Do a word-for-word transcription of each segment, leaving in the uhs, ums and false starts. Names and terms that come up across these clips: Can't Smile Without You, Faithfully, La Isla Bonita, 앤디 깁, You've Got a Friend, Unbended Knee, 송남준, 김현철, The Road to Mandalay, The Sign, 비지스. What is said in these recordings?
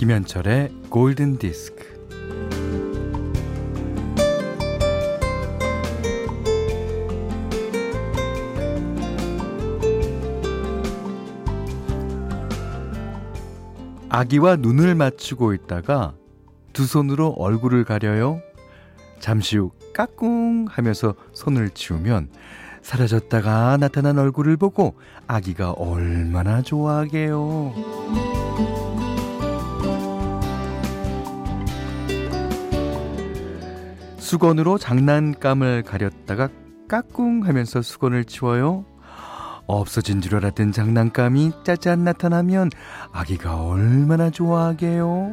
김현철의 골든 디스크. 아기와 눈을 맞추고 있다가 두 손으로 얼굴을 가려요. 잠시 후 까꿍 하면서 손을 치우면 사라졌다가 나타난 얼굴을 보고 아기가 얼마나 좋아하게요. 수건으로 장난감을 가렸다가 까꿍 하면서 수건을 치워요. 없어진 줄 알았던 장난감이 짜잔 나타나면 아기가 얼마나 좋아하게요.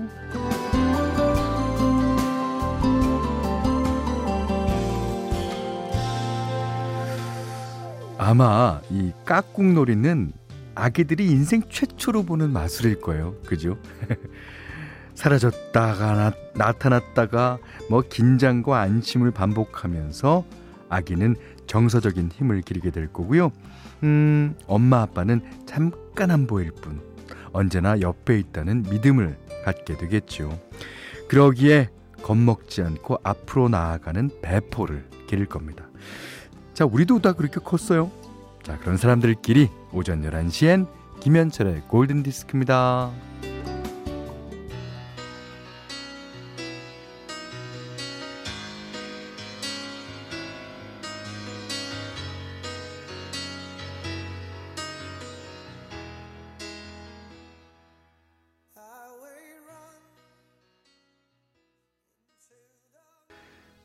아마 이 까꿍놀이는 아기들이 인생 최초로 보는 마술일 거예요. 그죠? 사라졌다가 나, 나타났다가 뭐 긴장과 안심을 반복하면서 아기는 정서적인 힘을 기르게 될 거고요. 음, 엄마 아빠는 잠깐 안 보일 뿐 언제나 옆에 있다는 믿음을 갖게 되겠죠. 그러기에 겁먹지 않고 앞으로 나아가는 배포를 기를 겁니다. 자, 우리도 다 그렇게 컸어요. 자, 그런 사람들끼리 오전 열한 시엔 김현철의 골든디스크입니다.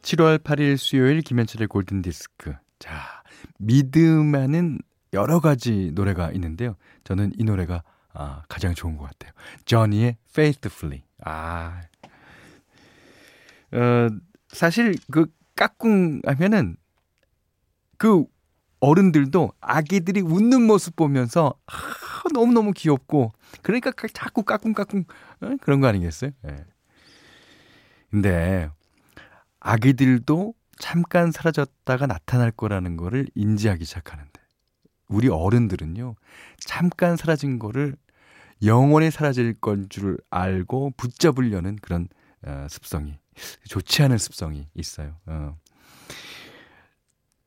칠월 팔일 수요일 김현철의 골든디스크. 자, 믿음하는 여러 가지 노래가 있는데요. 저는 이 노래가 아, 가장 좋은 것 같아요. Journey의 Faithfully. 아, 어, 사실 그 까꿍 하면은 그 어른들도 아기들이 웃는 모습 보면서 아, 너무너무 귀엽고 그러니까 자꾸 까꿍까꿍 그런 거 아니겠어요? 네. 근데 아기들도 잠깐 사라졌다가 나타날 거라는 거를 인지하기 시작하는데 우리 어른들은요 잠깐 사라진 거를 영원히 사라질 건 줄 알고 붙잡으려는 그런 어, 습성이 좋지 않은 습성이 있어요. 어.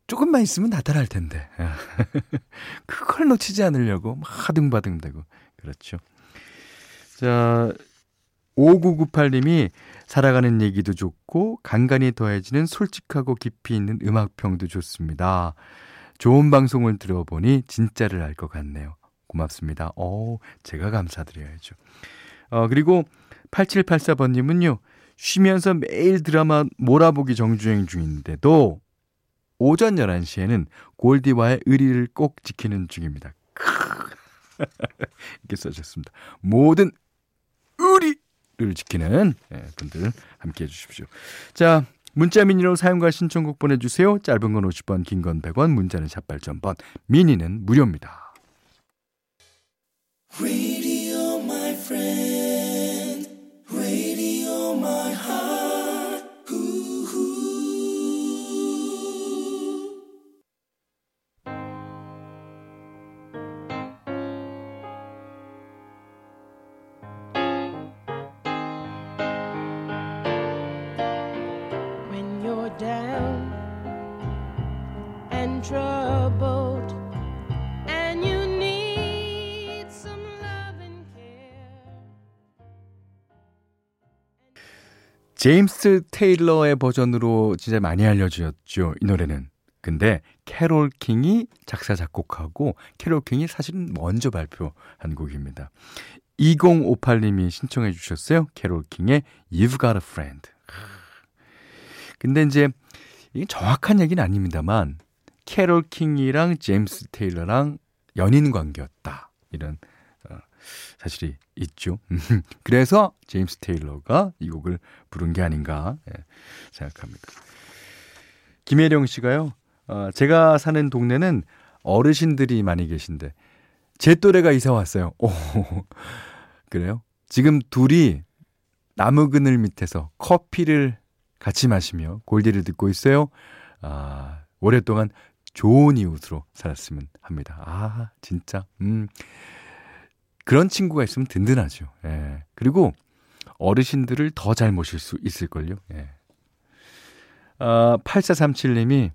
조금만 있으면 나타날 텐데 그걸 놓치지 않으려고 막 하등바등되고 그렇죠. 자, 오구구팔님이 살아가는 얘기도 좋고 간간이 더해지는 솔직하고 깊이 있는 음악평도 좋습니다. 좋은 방송을 들어보니 진짜를 알 것 같네요. 고맙습니다. 오, 제가 감사드려야죠. 어, 그리고 팔칠팔사번님은요. 쉬면서 매일 드라마 몰아보기 정주행 중인데도 오전 열한 시에는 골디와의 의리를 꼭 지키는 중입니다. 이렇게 써주셨습니다. 모든 의리! 를 지키는 분들 함께해 주십시오. 자, 문자 미니로 사용과 신청곡 보내주세요. 짧은 건 오십 원, 긴 건 백 원, 문자는 샷 팔 점 번, 미니는 무료입니다. Radio my friend, radio my heart. 후후. Troubled, and you need some love and care. 제임스 테일러의 버전으로 진짜 많이 알려졌죠, 이 노래는. 근데 캐롤 킹이 작사 작곡하고 캐롤 킹이 사실은 먼저 발표한 곡입니다. 이공오팔님이 신청해 주셨어요. 캐롤 킹의 You've Got a Friend. 근데 이제 이게 정확한 얘기는 아닙니다만 캐롤 킹이랑 제임스 테일러랑 연인 관계였다. 이런 어, 사실이 있죠. 그래서 제임스 테일러가 이 곡을 부른 게 아닌가 예, 생각합니다. 김혜령 씨가요. 어, 제가 사는 동네는 어르신들이 많이 계신데 제 또래가 이사 왔어요. 오, 그래요? 지금 둘이 나무 그늘 밑에서 커피를 같이 마시며 골디를 듣고 있어요. 아, 오랫동안 좋은 이웃으로 살았으면 합니다. 아, 진짜. 음. 그런 친구가 있으면 든든하죠. 예. 그리고 어르신들을 더 잘 모실 수 있을걸요. 예. 아, 팔사삼칠님이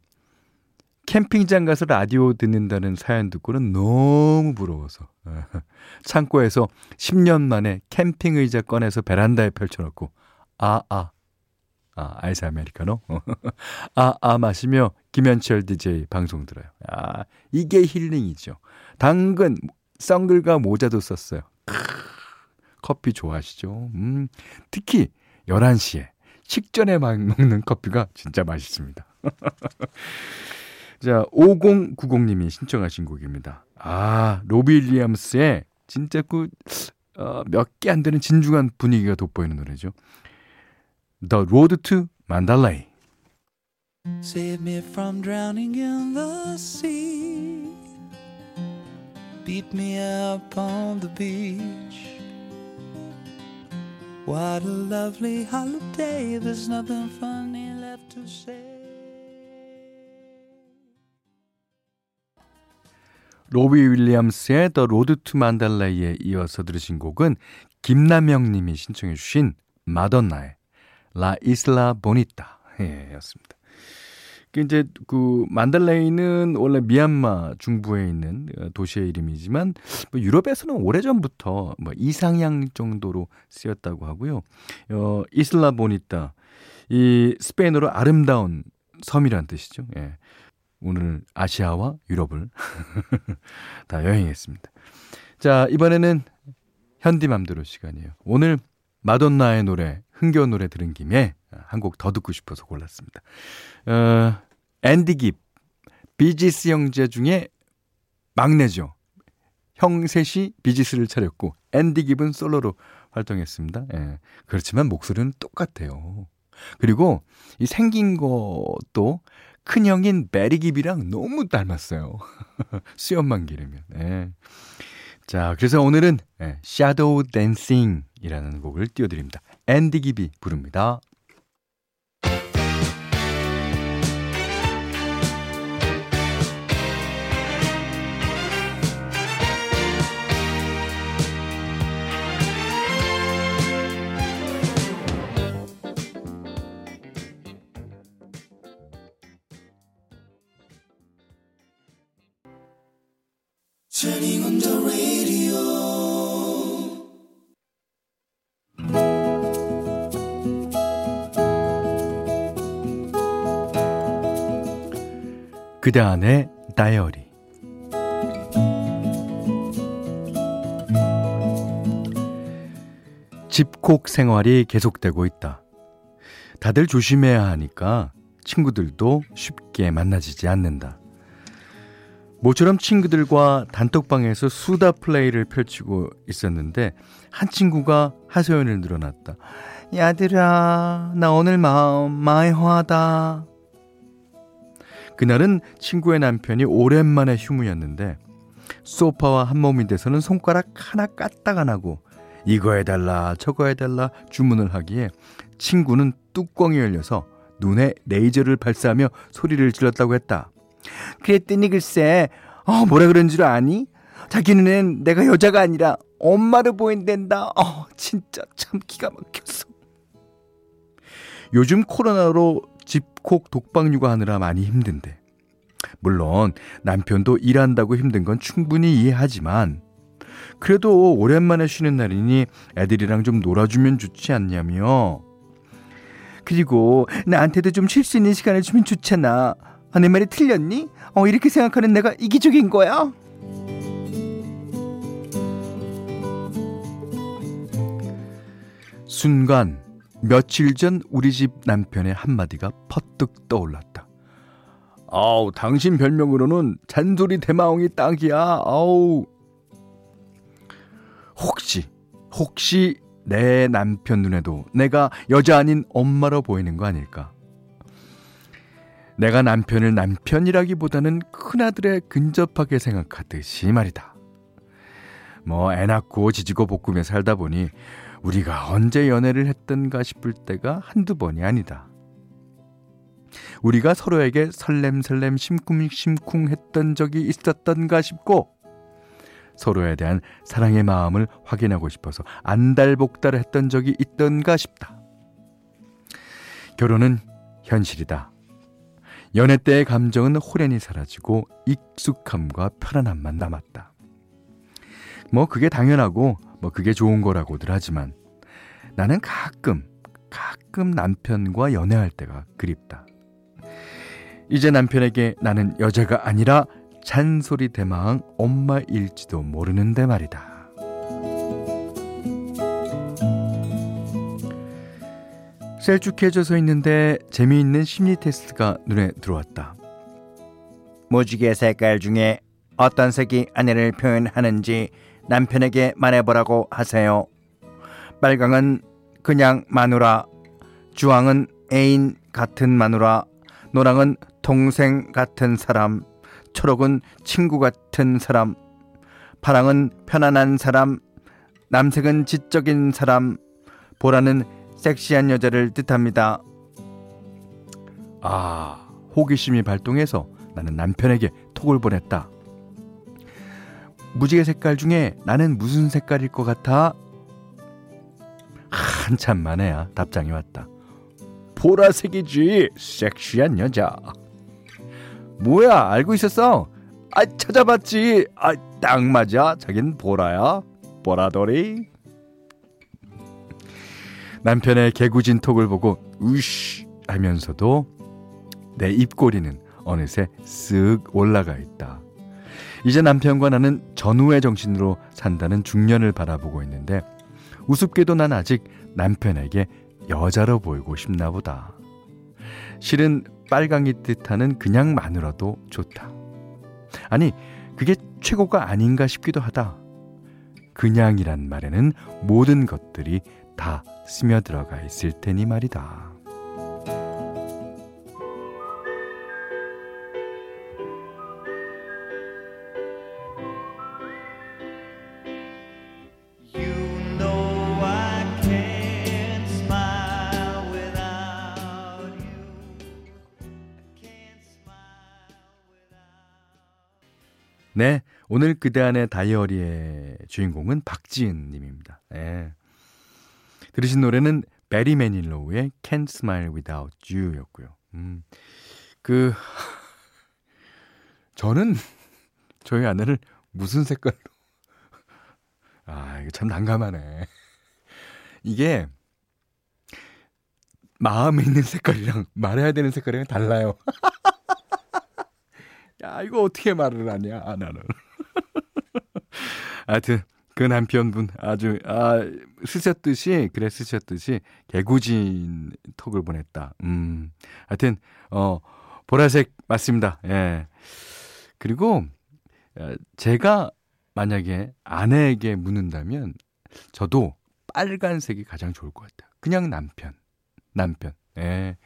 캠핑장 가서 라디오 듣는다는 사연 듣고는 너무 부러워서 창고에서 십 년 만에 캠핑 의자 꺼내서 베란다에 펼쳐놓고 아아 아, 아이스 아메리카노 아아 아, 마시며 김현철 디제이 방송 들어요. 아, 이게 힐링이죠. 당근, 썬글과 모자도 썼어요. 크, 커피 좋아하시죠? 음, 특히 열한 시에 식전에 먹는 커피가 진짜 맛있습니다. 자, 오공구공님이 신청하신 곡입니다. 아, 로비 윌리엄스의 진짜 그 어, 몇 개 안 되는 진중한 분위기가 돋보이는 노래죠. The Road to Mandalay. Save me from drowning in the sea. Beat me up on the beach. What a lovely holiday. There's nothing funny left to say. 로비 윌리엄스의 The Road to Mandalay 에 이어서 들으신 곡은 김남영님이 신청해 주신 마돈나의 La Isla Bonita 예, 였습니다. 이제 그 만달레이는 원래 미얀마 중부에 있는 도시의 이름이지만 뭐 유럽에서는 오래전부터 뭐 이상향 정도로 쓰였다고 하고요. 어, 이슬라 보니타 이 스페인어로 아름다운 섬이란 뜻이죠. 예. 오늘 아시아와 유럽을 다 여행했습니다. 자, 이번에는 현디맘대로 시간이에요. 오늘 마돈나의 노래, 흥겨운 노래 들은 김에 한 곡 더 듣고 싶어서 골랐습니다. 어, 앤디 깁, 비지스 형제 중에 막내죠. 형 셋이 비지스를 차렸고 앤디 깁은 솔로로 활동했습니다. 예, 그렇지만 목소리는 똑같아요. 그리고 이 생긴 것도 큰 형인 베리 깁이랑 너무 닮았어요. 수염만 기르면. 예. 자, 그래서 오늘은 예, 샤도우 댄싱이라는 곡을 띄워드립니다. 앤디 깁이 부릅니다. Turning on the radio. 그대 안의 다이어리. 집콕 생활이 계속되고 있다. 다들 조심해야 하니까 친구들도 쉽게 만나지지 않는다. 모처럼 친구들과 단톡방에서 수다 플레이를 펼치고 있었는데 한 친구가 하소연을 늘어놨다. 야들아, 나 오늘 마음 많이 화하다. 그날은 친구의 남편이 오랜만에 휴무였는데 소파와 한몸이 돼서는 손가락 하나 까딱 안 하고 이거 해달라 저거 해달라 주문을 하기에 친구는 뚜껑이 열려서 눈에 레이저를 발사하며 소리를 질렀다고 했다. 그랬더니 글쎄 어, 뭐라 그런 줄 아니? 자기 눈엔 내가 여자가 아니라 엄마로 보인댄다. 어, 진짜 참 기가 막혔어. 요즘 코로나로 집콕 독방 육아하느라 많이 힘든데 물론 남편도 일한다고 힘든 건 충분히 이해하지만 그래도 오랜만에 쉬는 날이니 애들이랑 좀 놀아주면 좋지 않냐며 그리고 나한테도 좀 쉴 수 있는 시간을 주면 좋잖아. 아, 내 말이 틀렸니? 어, 이렇게 생각하는 내가 이기적인 거야? 순간 며칠 전 우리 집 남편의 한마디가 퍼뜩 떠올랐다. 아우, 당신 별명으로는 잔소리 대마왕이 딱이야. 아우. 혹시 혹시 내 남편 눈에도 내가 여자 아닌 엄마로 보이는 거 아닐까? 내가 남편을 남편이라기보다는 큰아들에 근접하게 생각하듯이 말이다. 뭐 애 낳고 지지고 볶으며 살다 보니 우리가 언제 연애를 했던가 싶을 때가 한두 번이 아니다. 우리가 서로에게 설렘설렘 심쿵심쿵 했던 적이 있었던가 싶고 서로에 대한 사랑의 마음을 확인하고 싶어서 안달복달했던 적이 있던가 싶다. 결혼은 현실이다. 연애 때의 감정은 호련히 사라지고 익숙함과 편안함만 남았다. 뭐 그게 당연하고 뭐 그게 좋은 거라고들 하지만 나는 가끔 가끔 남편과 연애할 때가 그립다. 이제 남편에게 나는 여자가 아니라 잔소리 대마왕 엄마일지도 모르는데 말이다. 셀쭉해져서 있는데 재미있는 심리 테스트가 눈에 들어왔다. 무지개 색깔 중에 어떤 색이 아내를 표현하는지 남편에게 말해보라고 하세요. 빨강은 그냥 마누라, 주황은 애인 같은 마누라, 노랑은 동생 같은 사람, 초록은 친구 같은 사람, 파랑은 편안한 사람, 남색은 지적인 사람, 보라는 섹시한 여자를 뜻합니다. 아, 호기심이 발동해서 나는 남편에게 톡을 보냈다. 무지개 색깔 중에 나는 무슨 색깔일 것 같아? 한참 만에야 답장이 왔다. 보라색이지, 섹시한 여자. 뭐야, 알고 있었어? 아, 찾아봤지. 아, 딱 맞아. 자긴 보라야. 보라돌이. 남편의 개구진 톡을 보고 우쉬 하면서도 내 입꼬리는 어느새 쓱 올라가 있다. 이제 남편과 나는 전후의 정신으로 산다는 중년을 바라보고 있는데 우습게도 난 아직 남편에게 여자로 보이고 싶나 보다. 실은 빨강이 뜻하는 그냥 마누라도 좋다. 아니, 그게 최고가 아닌가 싶기도 하다. 그냥이란 말에는 모든 것들이 다 스며들어가 있을 테니 말이다. 네, 오늘 그대 안의 다이어리의 주인공은 박지은 님입니다. 네. 들으신 노래는 베리 매닐로우의 Can't Smile Without You 였고요. 음, 그 저는 저희 아내를 무슨 색깔로 아 이거 참 난감하네. 이게 마음에 있는 색깔이랑 말해야 되는 색깔이랑 달라요. 야 이거 어떻게 말을 하냐 아, 나는. 하여튼 그 남편분 아주 아, 쓰셨듯이 그래 쓰셨듯이 개구진 톡을 보냈다. 음, 하여튼 어, 보라색 맞습니다. 예. 그리고 제가 만약에 아내에게 묻는다면 저도 빨간색이 가장 좋을 것 같아요. 그냥 남편, 남편. 예.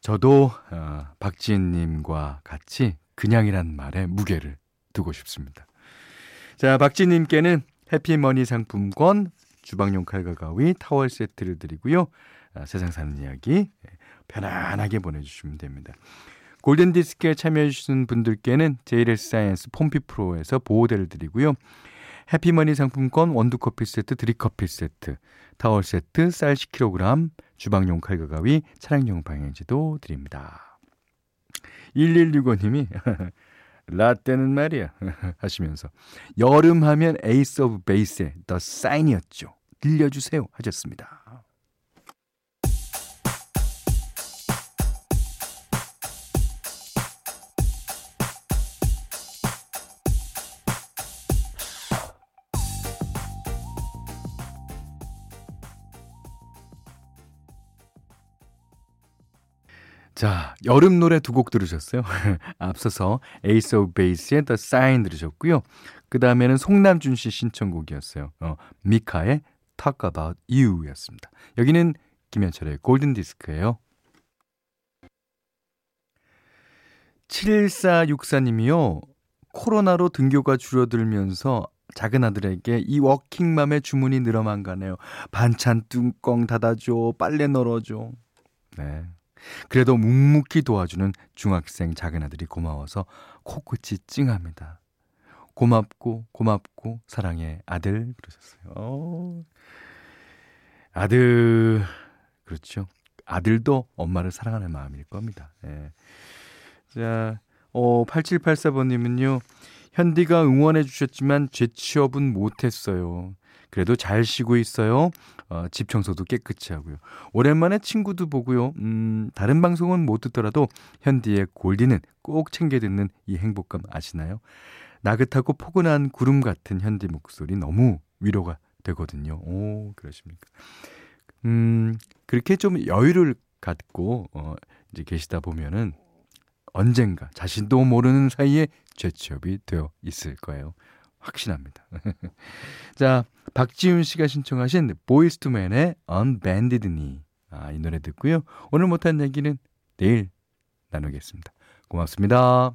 저도 어, 박지은님과 같이 그냥이란 말에 무게를 두고 싶습니다. 자, 박지님께는 해피머니 상품권, 주방용 칼과 가위, 타월 세트를 드리고요. 아, 세상 사는 이야기 편안하게 보내주시면 됩니다. 골든디스크에 참여해주시는 분들께는 제이레스사이언스 폼피프로에서 보호대를 드리고요. 해피머니 상품권, 원두커피 세트, 드립커피 세트, 타월 세트, 쌀 십 킬로그램, 주방용 칼과 가위, 차량용 방향지도 드립니다. 일일육오 님이 라떼는 말이야 하시면서 여름하면 에이스 오브 베이스의 The Sign이었죠. 들려주세요 하셨습니다. 자, 여름 노래 두 곡 들으셨어요. 앞서서 에이스 오브 베이스의 The Sign 들으셨고요. 그 다음에는 송남준 씨 신청곡이었어요. 어, 미카의 Talk About You 였습니다. 여기는 김현철의 골든디스크예요. 칠일사육사 님이요. 코로나로 등교가 줄어들면서 작은 아들에게 이 워킹맘의 주문이 늘어만 가네요. 반찬 뚱껑 닫아줘, 빨래 널어줘. 네. 그래도 묵묵히 도와주는 중학생 작은 아들이 고마워서 코끝이 찡합니다. 고맙고 고맙고 사랑해 아들 그러셨어요. 오. 아들 그렇죠. 아들도 엄마를 사랑하는 마음일 겁니다. 예. 자, 어, 팔칠팔사 번님은요. 현디가 응원해 주셨지만 제 취업은 못했어요. 그래도 잘 쉬고 있어요. 어, 집 청소도 깨끗이 하고요. 오랜만에 친구도 보고요. 음, 다른 방송은 못 듣더라도 현디의 골디는 꼭 챙겨 듣는 이 행복감 아시나요? 나긋하고 포근한 구름 같은 현디 목소리 너무 위로가 되거든요. 오, 그러십니까? 음, 그렇게 좀 여유를 갖고 어, 이제 계시다 보면은 언젠가 자신도 모르는 사이에 재취업이 되어 있을 거예요. 확신합니다. 자, 박지윤 씨가 신청하신 보이스 투맨의 Unbended Knee. 아, 이 노래 듣고요. 오늘 못한 얘기는 내일 나누겠습니다. 고맙습니다.